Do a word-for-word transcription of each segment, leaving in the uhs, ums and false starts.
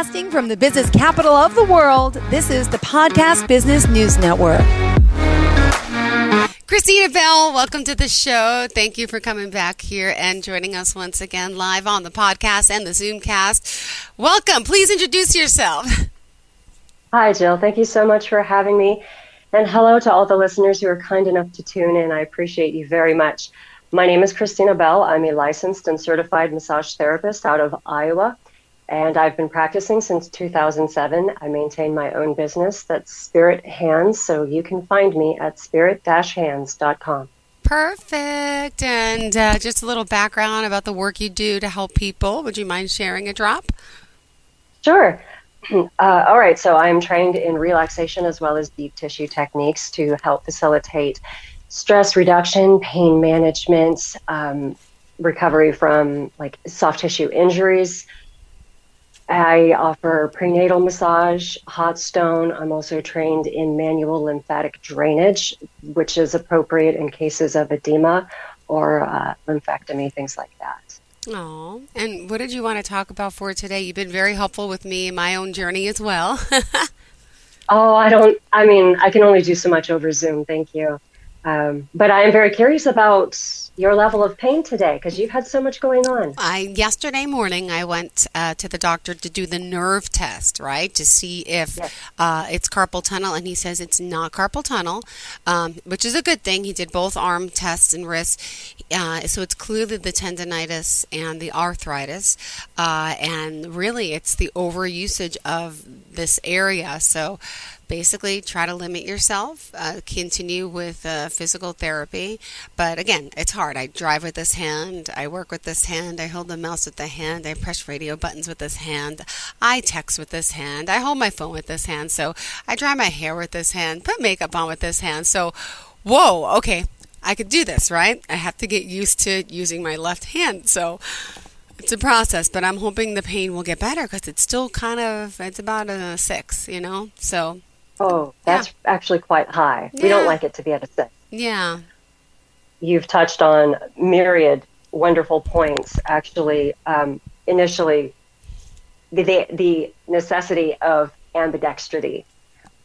Broadcasting from the business capital of the world, this is the Podcast Business News Network. Christina Bell, welcome to the show. Thank you for coming back here and joining us once again live on the podcast and the Zoomcast. Welcome. Please introduce yourself. Hi, Jill. Thank you so much for having me. And hello to all the listeners who are kind enough to tune in. I appreciate you very much. My name is Christina Bell. I'm a licensed and certified massage therapist out of Iowa, and I've been practicing since two thousand seven. I maintain my own business that's Spirit Hands, so you can find me at spirit dash hands dot com. Perfect. And uh, just a little background about the work you do to help people. Would you mind sharing a drop? Sure. Uh, all right, so I'm trained in relaxation as well as deep tissue techniques to help facilitate stress reduction, pain management, um, recovery from like soft tissue injuries. I offer prenatal massage, hot stone. I'm also trained in manual lymphatic drainage, which is appropriate in cases of edema or uh, lymphectomy, things like that. Oh, and what did you want to talk about for today? You've been very helpful with me in my own journey as well. oh, I don't, I mean, I can only do so much over Zoom. Thank you. Um, but I am very curious about your level of pain today because you've had so much going on. I, yesterday morning, I went uh, to the doctor to do the nerve test, right, to see if yes. uh, it's carpal tunnel. And he says it's not carpal tunnel, um, which is a good thing. He did both arm tests and wrists. Uh, so it's clearly the tendinitis and the arthritis. Uh, and really, it's the overusage of this area. So basically, try to limit yourself, uh, continue with uh, physical therapy. But again, it's hard. I drive with this hand. I work with this hand. I hold the mouse with the hand. I press radio buttons with this hand. I text with this hand. I hold my phone with this hand. So I dry my hair with this hand, put makeup on with this hand. So, whoa, okay, I could do this, right? I have to get used to using my left hand. So it's a process, but I'm hoping the pain will get better because it's still kind of, it's about a six, you know? So. Oh, that's yeah. actually quite high. Yeah. We don't like it to be at a six. Yeah. You've touched on myriad wonderful points, actually. Um, initially, the, the the necessity of ambidextrity.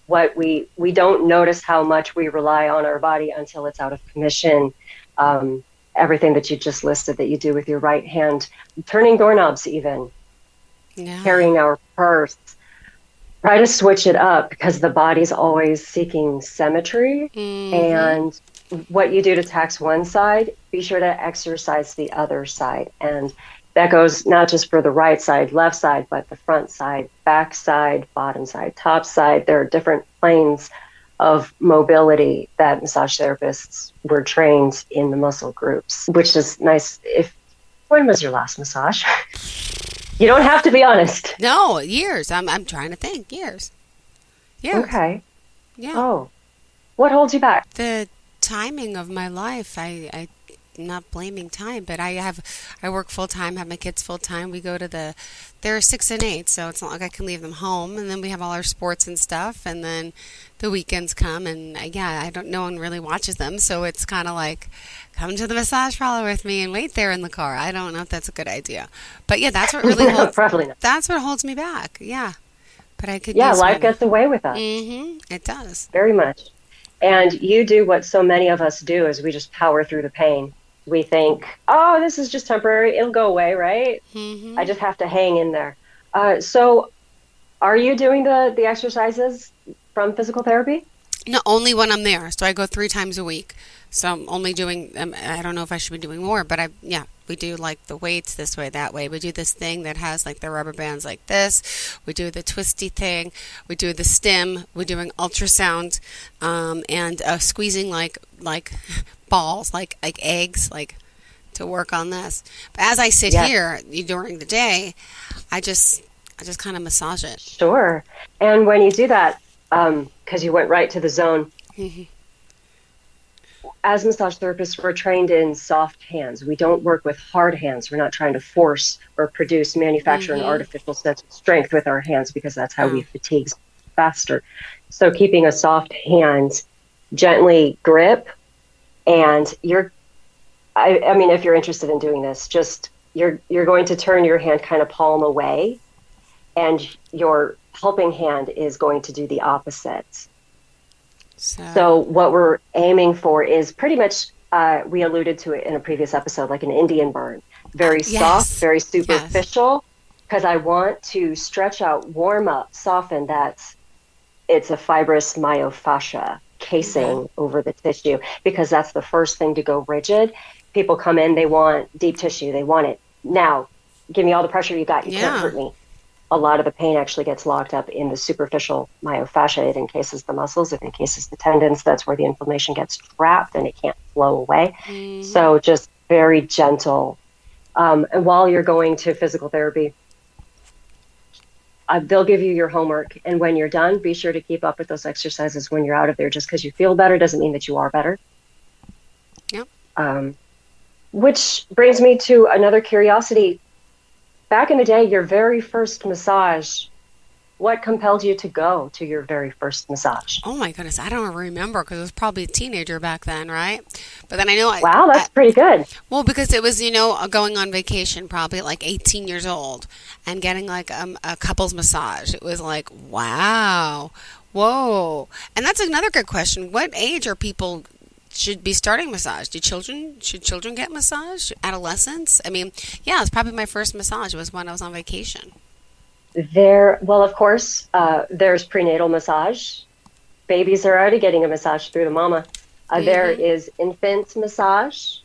What we, we don't notice how much we rely on our body until it's out of commission. Um, everything that you just listed that you do with your right hand, turning doorknobs even, yeah. carrying our purse. Try to switch it up because the body's always seeking symmetry. Mm-hmm. And what you do to tax one side, be sure to exercise the other side. And that goes not just for the right side, left side, but the front side, back side, bottom side, top side. There are different planes of mobility that massage therapists were trained in the muscle groups, which is nice. If when was your last massage? You don't have to be honest. No, years. I'm I'm trying to think. Years. Yeah. Okay. Yeah. Oh. What holds you back? The timing of my life. I, I not blaming time, but I have I work full time, have my kids full time. We go to the they're six and eight, so it's not like I can leave them home, and then we have all our sports and stuff, and then the weekends come, and I, yeah, I don't no one really watches them, so it's kind of like come to the massage parlor with me and wait there in the car. I don't know if that's a good idea, but yeah, that's what really no, holds, probably not. That's what holds me back. Yeah, but I could. Yeah, life gets away with us. Mm-hmm. It does very much, and you do what so many of us do is we just power through the pain. We think, oh, this is just temporary. It'll go away, right? Mm-hmm. I just have to hang in there. Uh, so are you doing the, the exercises from physical therapy? No, only when I'm there. So I go three times a week. So I'm only doing, um, I don't know if I should be doing more, but I, yeah, we do like the weights this way, that way. We do this thing that has like the rubber bands like this. We do the twisty thing. We do the stim. We're doing ultrasound um, and uh, squeezing like, like, balls, like like eggs, like to work on this. But as I sit yep. here during the day, I just I just kind of massage it. Sure. And when you do that, um, because you went right to the zone, mm-hmm. as massage therapists, we're trained in soft hands. We don't work with hard hands. We're not trying to force or produce, manufacture mm-hmm. an artificial sense of strength with our hands because that's how mm-hmm. we fatigue faster. So keeping a soft hand, gently grip. And you're, I, I mean, if you're interested in doing this, just you're you're going to turn your hand kind of palm away and your helping hand is going to do the opposite. So, so what we're aiming for is pretty much, uh, we alluded to it in a previous episode, like an Indian burn. Very yes. soft, very superficial, because yes. I want to stretch out, warm up, soften that. It's a fibrous myofascia casing mm-hmm. over the tissue, because that's the first thing to go rigid. People come in, they want deep tissue. They want it now. Give me all the pressure you got. You yeah. can't hurt me. A lot of the pain actually gets locked up in the superficial myofascia. It encases the muscles. It encases the tendons. That's where the inflammation gets trapped and it can't flow away. Mm-hmm. So just very gentle. Um, and while you're going to physical therapy, uh, they'll give you your homework. And when you're done, be sure to keep up with those exercises when you're out of there. Just because you feel better doesn't mean that you are better. Yep. Um, which brings me to another curiosity. Back in the day, your very first massage, what compelled you to go to your very first massage? Oh, my goodness. I don't remember, because I was probably a teenager back then, right? But then I know... I, wow, that's I, pretty good. Well, because it was, you know, going on vacation probably at like eighteen years old and getting like um, a couple's massage. It was like, wow, whoa. And that's another good question. What age are people... should be starting massage? Do children, should children get massage? Adolescents? I mean, yeah, it's probably my first massage. It was when I was on vacation. There, well, of course, uh, there's prenatal massage. Babies are already getting a massage through the mama. Uh, mm-hmm. There is infant massage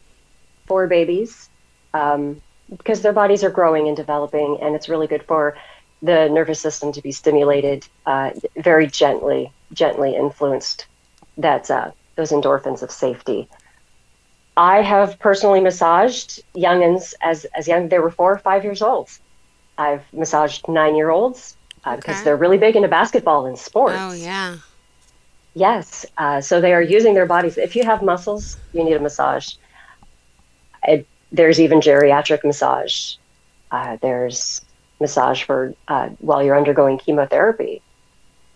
for babies um, because their bodies are growing and developing, and it's really good for the nervous system to be stimulated uh, very gently, gently influenced. That's uh those endorphins of safety. I have personally massaged youngins as, as young, they were four or five years old. I've massaged nine-year-olds uh, okay. because they're really big into basketball and sports. Oh, yeah. Yes. Uh, so they are using their bodies. If you have muscles, you need a massage. It, there's even geriatric massage. Uh, there's massage for uh, while you're undergoing chemotherapy.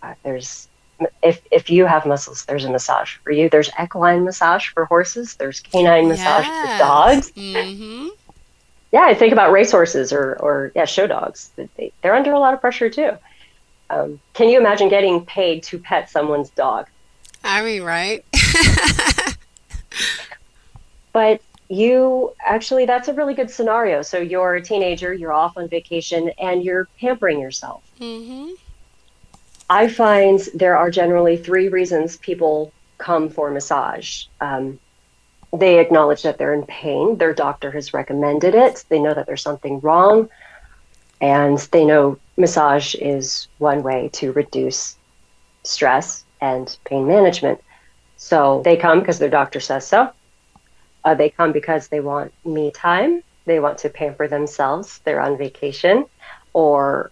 Uh, there's If if you have muscles, there's a massage for you. There's equine massage for horses. There's canine massage yes. for dogs. Mm-hmm. Yeah, I think about racehorses or, or yeah, show dogs. They, they're under a lot of pressure, too. Um, can you imagine getting paid to pet someone's dog? I mean, right? But you actually, that's a really good scenario. So you're a teenager, you're off on vacation, and you're pampering yourself. Mm-hmm. I find there are generally three reasons people come for massage. Um, they acknowledge that they're in pain. Their doctor has recommended it. They know that there's something wrong. And they know massage is one way to reduce stress and pain management. So they come because their doctor says so. Uh, they come because they want me time. They want to pamper themselves. They're on vacation, or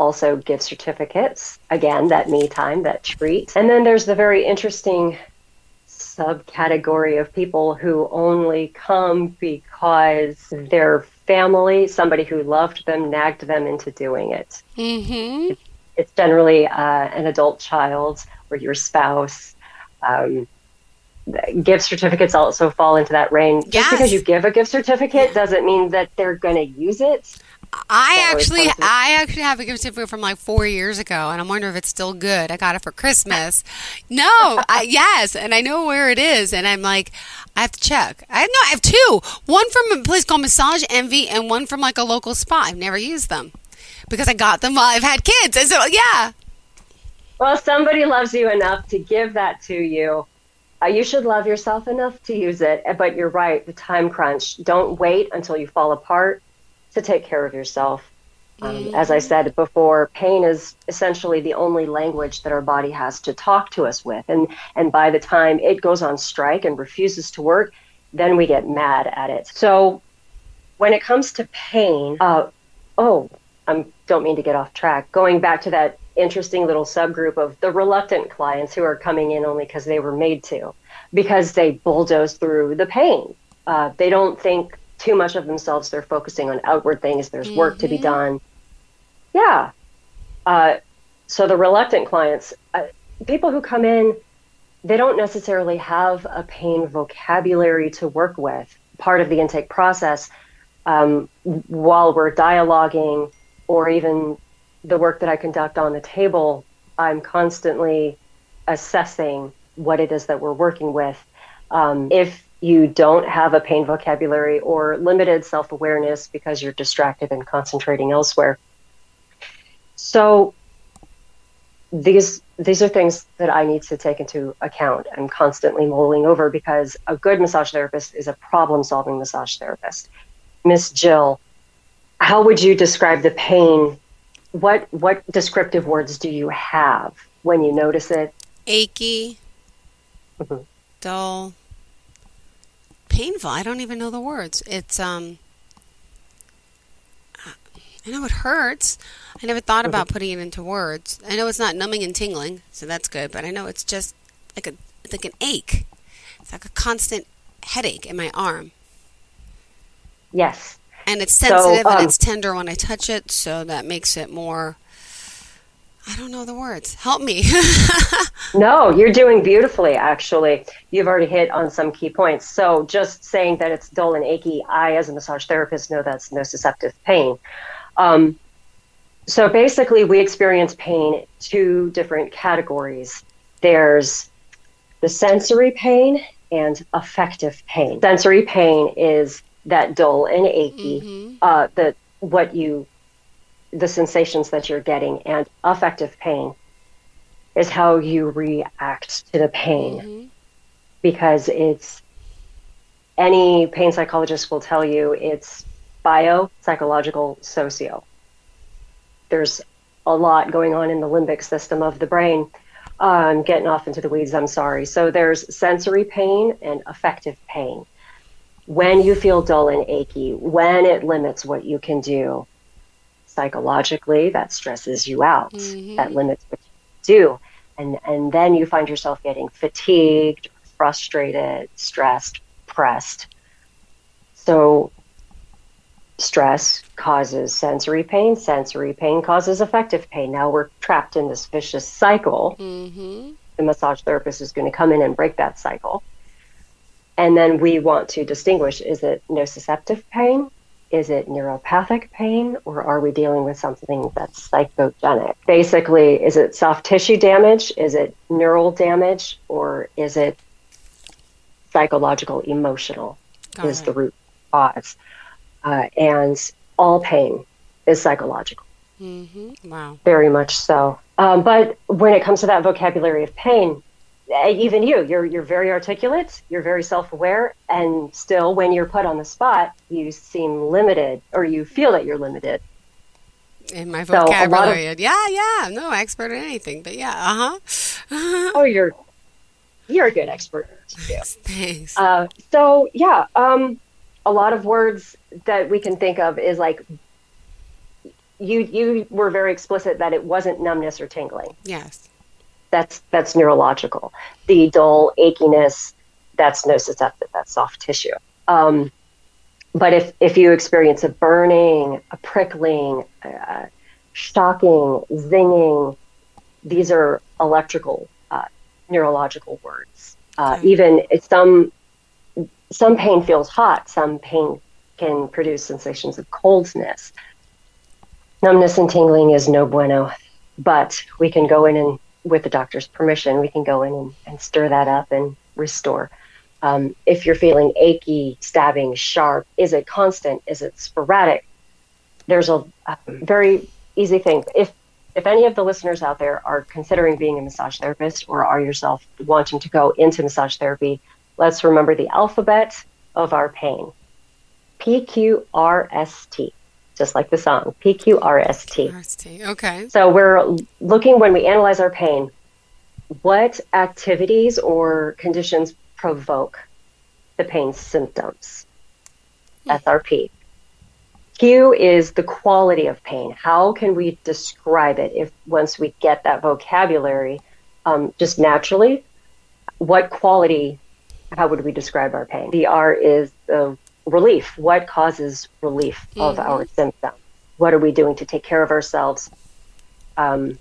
also give certificates. Again, that me time, that treat. And then there's the very interesting subcategory of people who only come because their family, somebody who loved them, nagged them into doing it. Mm-hmm. It's generally uh, an adult child or your spouse. Um, gift certificates also fall into that range. Yes. Just because you give a gift certificate doesn't mean that they're going to use it. I actually, I actually have a gift certificate from like four years ago, and I'm wondering if it's still good. I got it for Christmas. No, I, yes, and I know where it is, and I'm like, I have to check. I know I have two, one from a place called Massage Envy, and one from like a local spa. I've never used them because I got them while I've had kids, and so yeah. Well, somebody loves you enough to give that to you. Uh, you should love yourself enough to use it, but you're right, the time crunch. Don't wait until you fall apart to take care of yourself. Um, mm-hmm. As I said before, pain is essentially the only language that our body has to talk to us with. And, and by the time it goes on strike and refuses to work, then we get mad at it. So when it comes to pain, uh, oh, I don't mean to get off track. Going back to that interesting little subgroup of the reluctant clients who are coming in only because they were made to, because they bulldoze through the pain. Uh, they don't think too much of themselves. They're focusing on outward things. There's mm-hmm. work to be done. Yeah. Uh, so the reluctant clients, uh, people who come in, they don't necessarily have a pain vocabulary to work with. Part of the intake process, um, while we're dialoguing or even the work that I conduct on the table, I'm constantly assessing what it is that we're working with. Um, if you don't have a pain vocabulary or limited self-awareness because you're distracted and concentrating elsewhere. So these these are things that I need to take into account. I'm constantly mulling over because a good massage therapist is a problem-solving massage therapist. Miss Jill, how would you describe the pain? What what descriptive words do you have when you notice it? Achy, mm-hmm. dull, painful. I don't even know the words. It's um, I know it hurts. I never thought about putting it into words. I know it's not numbing and tingling, so that's good. But I know it's just like a it's like an ache. It's like a constant headache in my arm. Yes. And it's sensitive so, um, and it's tender when I touch it, so that makes it more, I don't know the words. Help me. No, you're doing beautifully, actually. You've already hit on some key points. So just saying that it's dull and achy, I, as a massage therapist, know that's nociceptive pain. Um, so basically, we experience pain in two different categories. There's the sensory pain and affective pain. Sensory pain is that dull and achy, mm-hmm. uh, the what you, the sensations that you're getting, and affective pain is how you react to the pain, mm-hmm. because it's any pain psychologist will tell you it's bio, psychological, socio. There's a lot going on in the limbic system of the brain. I'm um, getting off into the weeds. I'm sorry. So there's sensory pain and affective pain. When you feel dull and achy, when it limits what you can do psychologically, that stresses you out. Mm-hmm. That limits what you do. And and then you find yourself getting fatigued, frustrated, stressed, pressed. So stress causes sensory pain. Sensory pain causes affective pain. Now we're trapped in this vicious cycle. Mm-hmm. The massage therapist is going to come in and break that cycle. And then we want to distinguish, is it nociceptive pain? Is it neuropathic pain? Or are we dealing with something that's psychogenic? Basically, is it soft tissue damage? Is it neural damage? Or is it psychological, emotional Got is it. The root cause? Uh, and all pain is psychological. Mm-hmm. Wow. Very much so. Um, but when it comes to that vocabulary of pain, even you, you're you're very articulate, you're very self-aware, and still when you're put on the spot, you seem limited, or you feel that you're limited. In my vocabulary, so of, yeah, yeah, I'm no expert in anything, but yeah, uh-huh. uh-huh. Oh, you're you're a good expert. Too. Thanks. Uh, so, yeah, um, a lot of words that we can think of is like, you you were very explicit that it wasn't numbness or tingling. Yes. That's that's neurological. The dull achiness, that's nociceptive, that's soft tissue. Um, but if, if you experience a burning, a prickling, uh, shocking, zinging, these are electrical, uh, neurological words. Uh, okay. Even some some pain feels hot. Some pain can produce sensations of coldness. Numbness and tingling is no bueno, but we can go in and with the doctor's permission, we can go in and, and stir that up and restore. Um, if you're feeling achy, stabbing, sharp, is it constant? Is it sporadic? There's a, a very easy thing. If if any of the listeners out there are considering being a massage therapist or are yourself wanting to go into massage therapy, let's remember the alphabet of our pain. P Q R S T. Just like the song, P Q R S T. P Q R S T, okay. So we're looking, when we analyze our pain, what activities or conditions provoke the pain symptoms? That's our P. Q is the quality of pain. How can we describe it if once we get that vocabulary, um, just naturally, what quality, how would we describe our pain? The R is the relief. What causes relief mm-hmm. of our symptom? What are we doing to take care of ourselves? Um,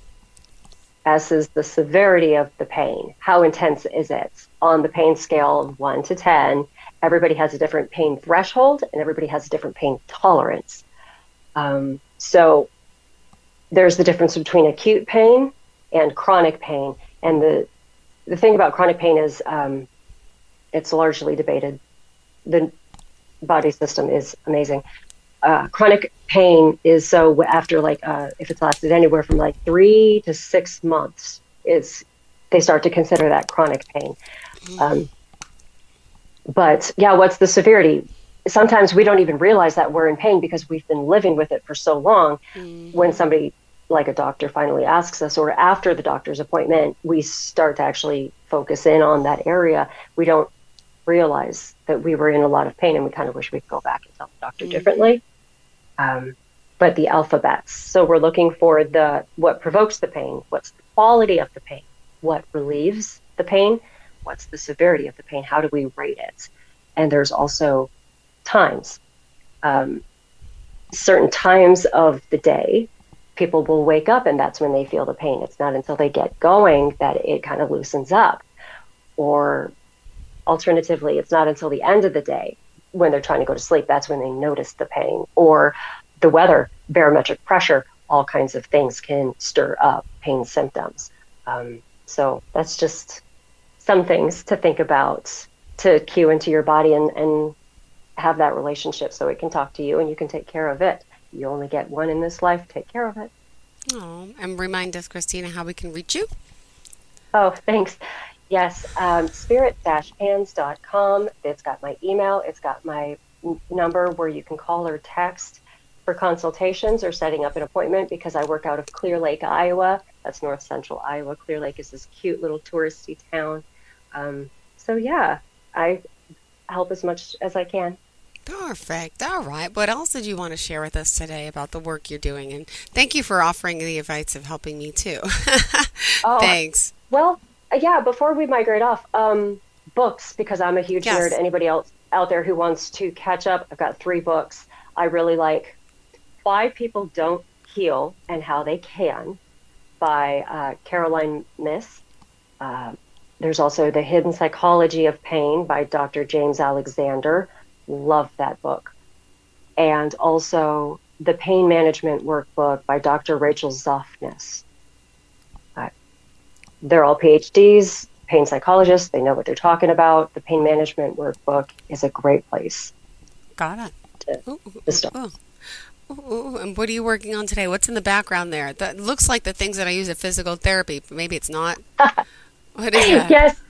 S is the severity of the pain. How intense is it? On the pain scale of one to ten, everybody has a different pain threshold and everybody has a different pain tolerance. Um, so there's the difference between acute pain and chronic pain. And the the thing about chronic pain is um, it's largely debated. The body system is amazing. Uh, chronic pain is so after like, uh, if it's lasted anywhere from like three to six months, it's, they start to consider that chronic pain. Um, but yeah, what's the severity? Sometimes we don't even realize that we're in pain because we've been living with it for so long. Mm. When somebody like a doctor finally asks us, or after the doctor's appointment, we start to actually focus in on that area. We don't realize that we were in a lot of pain, and we kind of wish we'd go back and tell the doctor mm. differently. Um, but the alphabets. So we're looking for the what provokes the pain, what's the quality of the pain, what relieves the pain, what's the severity of the pain, how do we rate it? And there's also times. Um, certain times of the day, people will wake up and that's when they feel the pain. It's not until they get going that it kind of loosens up. Or alternatively, it's not until the end of the day when they're trying to go to sleep, that's when they notice the pain. Or the weather, barometric pressure, all kinds of things can stir up pain symptoms. Um, so that's just some things to think about, to cue into your body and, and have that relationship so it can talk to you and you can take care of it. You only get one in this life. Take care of it. Oh, and remind us, Christina, how we can reach you. Oh, thanks. Yes, um, spirit dash hands dot com. It's got my email. It's got my n- number where you can call or text for consultations or setting up an appointment, because I work out of Clear Lake, Iowa. That's north central Iowa. Clear Lake is this cute little touristy town. Um, so, yeah, I help as much as I can. Perfect. All right. What else did you want to share with us today about the work you're doing? And thank you for offering the advice of helping me, too. oh, Thanks. Well, yeah, before we migrate off, um, books, because I'm a huge yes. nerd. Anybody else out there who wants to catch up, I've got three books I really like. Why People Don't Heal and How They Can by uh, Caroline Myss. Uh, there's also The Hidden Psychology of Pain by Doctor James Alexander. Love that book. And also The Pain Management Workbook by Doctor Rachel Zoffness. Uh, they're all P H Ds, pain psychologists. They know what they're talking about. The Pain Management Workbook is a great place. Got it. To, ooh, ooh, to start. Ooh, ooh. Ooh, and what are you working on today? What's in the background there? That looks like the things that I use at physical therapy, but maybe it's not. What is that? Yes.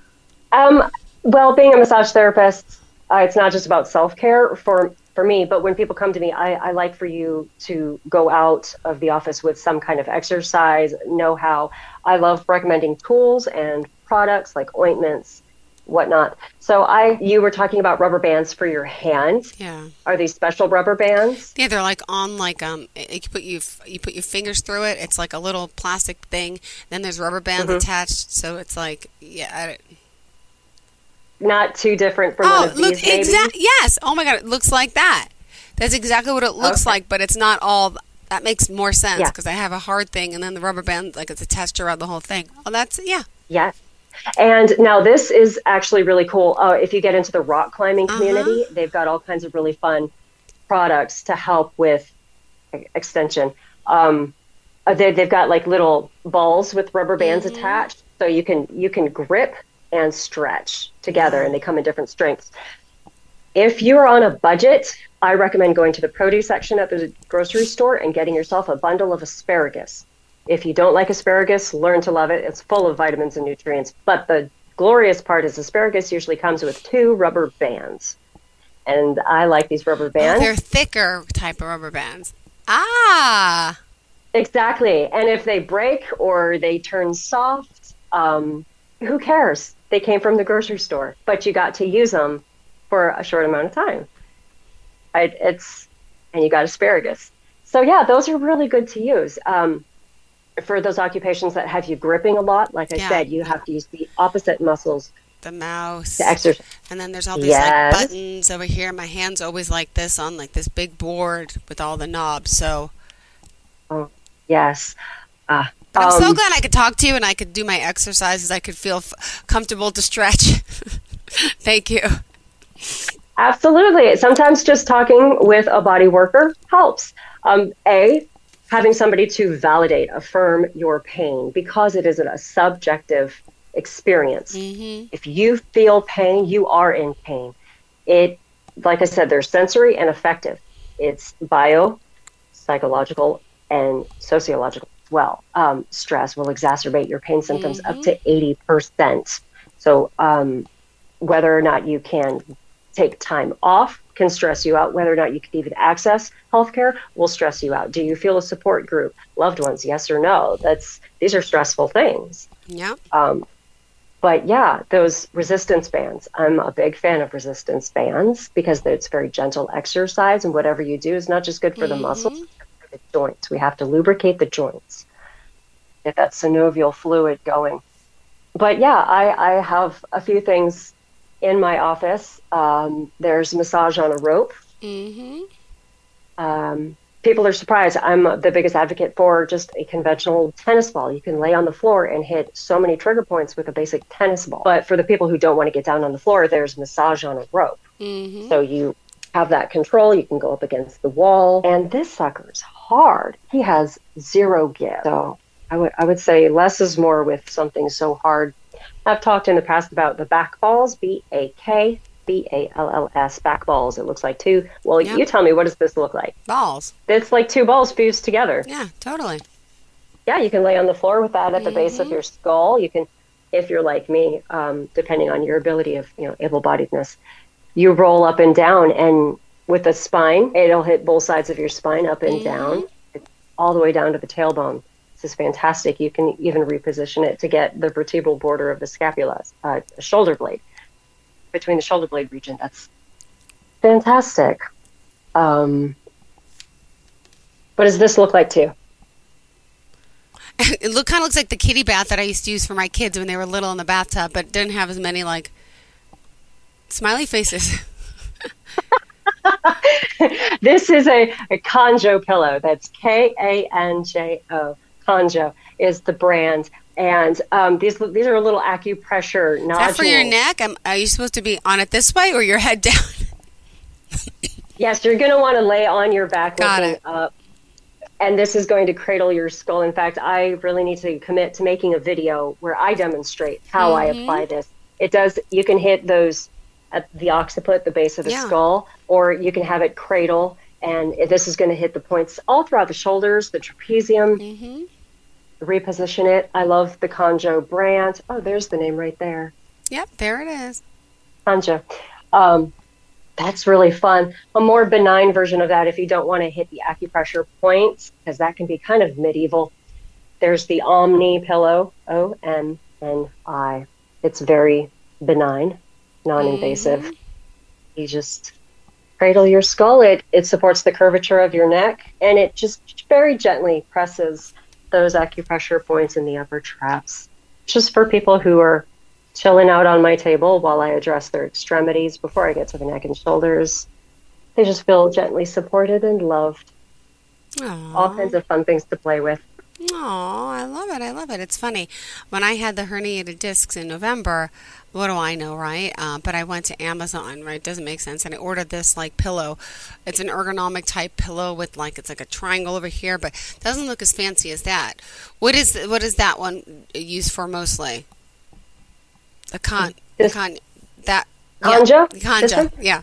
Um, well, being a massage therapist, Uh, it's not just about self-care for for me, but when people come to me, I, I like for you to go out of the office with some kind of exercise, know-how. I love recommending tools and products like ointments, whatnot. So I, you were talking about rubber bands for your hand. Yeah. Are these special rubber bands? Yeah, they're like on like um, you put you you put your fingers through it. It's like a little plastic thing. Then there's rubber bands mm-hmm. attached, so it's like yeah. I, Not too different from oh, one of look, these, maybe? Exact, yes. Oh, my God. It looks like that. That's exactly what it looks okay. like, but it's not all. That makes more sense because yeah. I have a hard thing, and then the rubber band, like it's attached around the whole thing. Oh, that's, yeah. Yes. And now this is actually really cool. Uh, if you get into the rock climbing community, uh-huh. they've got all kinds of really fun products to help with extension. Um, they, they've got like little balls with rubber bands mm-hmm. attached, so you can you can grip and stretch together, and they come in different strengths. If you're on a budget, I recommend going to the produce section at the grocery store and getting yourself a bundle of asparagus. If you don't like asparagus, learn to love it. It's full of vitamins and nutrients. But the glorious part is asparagus usually comes with two rubber bands. And I like these rubber bands. Oh, they're thicker type of rubber bands. Ah! Exactly. And if they break or they turn soft, um, who cares? They came from the grocery store, but you got to use them for a short amount of time. I, it's and you got asparagus. So yeah, those are really good to use um, for those occupations that have you gripping a lot. Like I yeah. said, you have to use the opposite muscles. The mouse. The exercise. And then there's all these yes. like buttons over here. My hand's always like this on like this big board with all the knobs. So. Oh yes. Ah. Uh, But I'm so um, glad I could talk to you and I could do my exercises. I could feel f- comfortable to stretch. Thank you. Absolutely. Sometimes just talking with a body worker helps. Um, a, having somebody to validate, affirm your pain, because it isn't a subjective experience. Mm-hmm. If you feel pain, you are in pain. It, like I said, there's sensory and affective. It's bio, psychological, and sociological as well. Um, stress will exacerbate your pain symptoms mm-hmm. up to eighty percent. So um, whether or not you can take time off can stress you out. Whether or not you can even access healthcare will stress you out. Do you feel a support group, loved ones? Yes or no? That's these are stressful things. Yeah. Um, but yeah, those resistance bands. I'm a big fan of resistance bands because it's very gentle exercise, and whatever you do is not just good for mm-hmm. the muscles, it's good for the joints. We have to lubricate the joints. Get that synovial fluid going. But yeah, I, I have a few things in my office. Um, there's massage on a rope. Mm-hmm. Um, people are surprised. I'm the biggest advocate for just a conventional tennis ball. You can lay on the floor and hit so many trigger points with a basic tennis ball. But for the people who don't want to get down on the floor, there's massage on a rope. Mm-hmm. So you have that control. You can go up against the wall. And this sucker's hard. He has zero give. So I would I would say less is more with something so hard. I've talked in the past about the back balls, B A K B A L L S, back balls. It looks like two. Well, yep. You tell me, what does this look like? Balls. It's like two balls fused together. Yeah, totally. Yeah, you can lay on the floor with that at mm-hmm. the base of your skull. You can, if you're like me, um, depending on your ability of, you know, able-bodiedness, you roll up and down, and with the spine, it'll hit both sides of your spine up and mm-hmm. down, all the way down to the tailbone. Is fantastic. You can even reposition it to get the vertebral border of the scapula, uh, shoulder blade, between the shoulder blade region. That's fantastic. Um, what does this look like to you? It look kind of looks like the kiddie bath that I used to use for my kids when they were little in the bathtub, but didn't have as many like smiley faces. This is a, a Kanjo pillow. That's K A N J O. Kanjo is the brand, and um, these these are little acupressure nodules. Is that for your neck? I'm, are you supposed to be on it this way or your head down? Yes, you're going to want to lay on your back. Got looking it. Up, and this is going to cradle your skull. In fact, I really need to commit to making a video where I demonstrate how mm-hmm. I apply this. It does. You can hit those at the occiput, the base of the yeah. skull, or you can have it cradle. And this is going to hit the points all throughout the shoulders, the trapezium, mm-hmm. reposition it. I love the Kanjo brand. Oh, there's the name right there. Yep, there it is. Kanjo. Um, that's really fun. A more benign version of that, if you don't want to hit the acupressure points, because that can be kind of medieval. There's the Omni pillow, O M N I. It's very benign, non-invasive. Mm-hmm. You just cradle your skull. It it supports the curvature of your neck, and it just very gently presses those acupressure points in the upper traps. Just for people who are chilling out on my table while I address their extremities before I get to the neck and shoulders, they just feel gently supported and loved. Aww. All kinds of fun things to play with. Oh, I love it. I love it. It's funny. When I had the herniated discs in November, what do I know, right? Uh, but I went to Amazon, right? It doesn't make sense. And I ordered this, like, pillow. It's an ergonomic type pillow with, like, it's like a triangle over here, but it doesn't look as fancy as that. What is what is that one used for mostly? A con, a con that. Kanjo? Kanjo, yeah.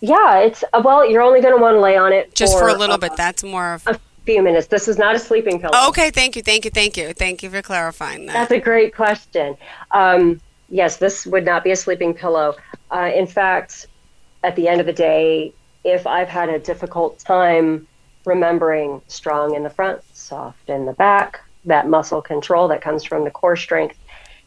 Yeah, it's, well, you're only going to want to lay on it. Just for, for a little uh, bit. That's more of. A, few minutes. This is not a sleeping pillow. Oh, okay, thank you, thank you, thank you. Thank you for clarifying that. That's a great question. Um, yes, this would not be a sleeping pillow. Uh, in fact, at the end of the day, if I've had a difficult time remembering strong in the front, soft in the back, that muscle control that comes from the core strength,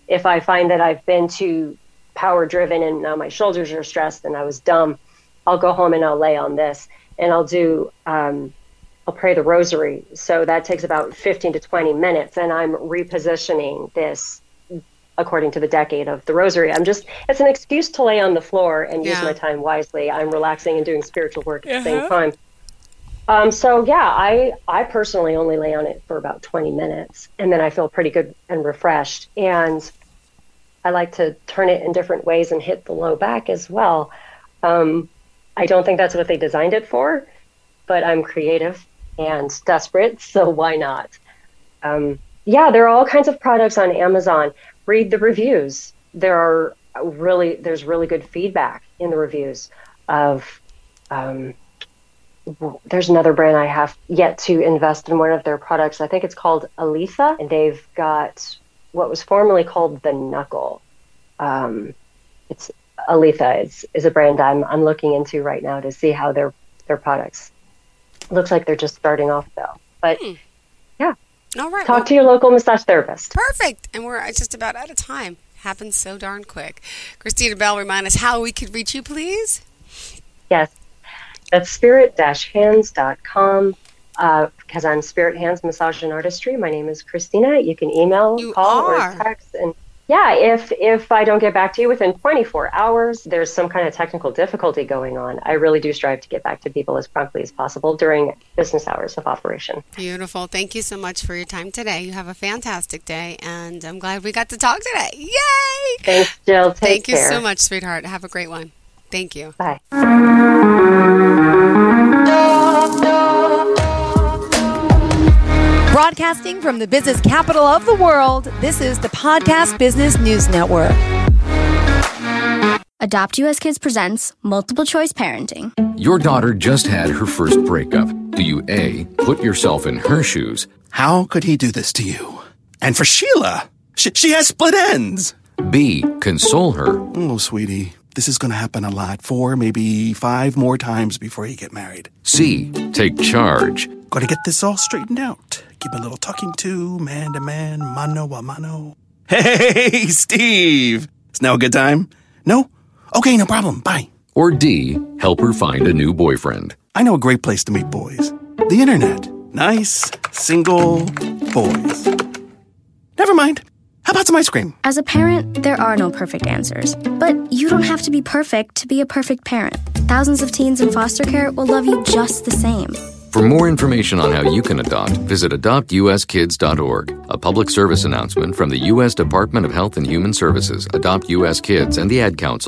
if I find that I've been too power-driven and now my shoulders are stressed and I was dumb, I'll go home and I'll lay on this, and I'll do... Um, I'll pray the rosary. So that takes about fifteen to twenty minutes, and I'm repositioning this according to the decade of the rosary. I'm just, it's an excuse to lay on the floor and yeah. use my time wisely. I'm relaxing and doing spiritual work at uh-huh. the same time. Um, so yeah, I, I personally only lay on it for about twenty minutes, and then I feel pretty good and refreshed. And I like to turn it in different ways and hit the low back as well. Um, I don't think that's what they designed it for, but I'm creative. and desperate, so why not? Um, yeah, there are all kinds of products on Amazon. Read the reviews. There are really, there's really good feedback in the reviews of, um, there's another brand I have yet to invest in one of their products. I think it's called Aletha, and they've got what was formerly called the Knuckle. Um, it's Aletha is, is a brand I'm I'm looking into right now to see how their their products. Looks like they're just starting off though. But hmm. yeah. All right. Talk well, to your local massage therapist. Perfect. And we're just about out of time. Happens so darn quick. Christina Bell, remind us how we could reach you, please. Yes. That's spirit dash hands dot com. Uh, because I'm Spirit Hands Massage and Artistry. My name is Christina. You can email, you call, are. or text. And yeah, if if I don't get back to you within twenty-four hours, there's some kind of technical difficulty going on. I really do strive to get back to people as promptly as possible during business hours of operation. Beautiful. Thank you so much for your time today. You have a fantastic day, and I'm glad we got to talk today. Yay! Thanks, Jill. Take care. Thank you so much, sweetheart. Have a great one. Thank you. Bye. Broadcasting from the business capital of the world, this is the Podcast Business News Network. AdoptUSKids presents Multiple Choice Parenting. Your daughter just had her first breakup. Do you A, put yourself in her shoes? How could he do this to you? And for Sheila, she, she has split ends. B, console her. Oh, sweetie. This is going to happen a lot. Four, maybe five more times before you get married. C, take charge. Got to get this all straightened out. Give a little talking to, man to man, mano a mano. Hey, Steve! Is now a good time? No? Okay, no problem. Bye. Or D, help her find a new boyfriend. I know a great place to meet boys. The internet. Nice, single boys. Never mind. How about some ice cream? As a parent, there are no perfect answers. But you don't have to be perfect to be a perfect parent. Thousands of teens in foster care will love you just the same. For more information on how you can adopt, visit adopt U S kids dot org. A public service announcement from the U S Department of Health and Human Services, Adopt U S Kids, and the Ad Council.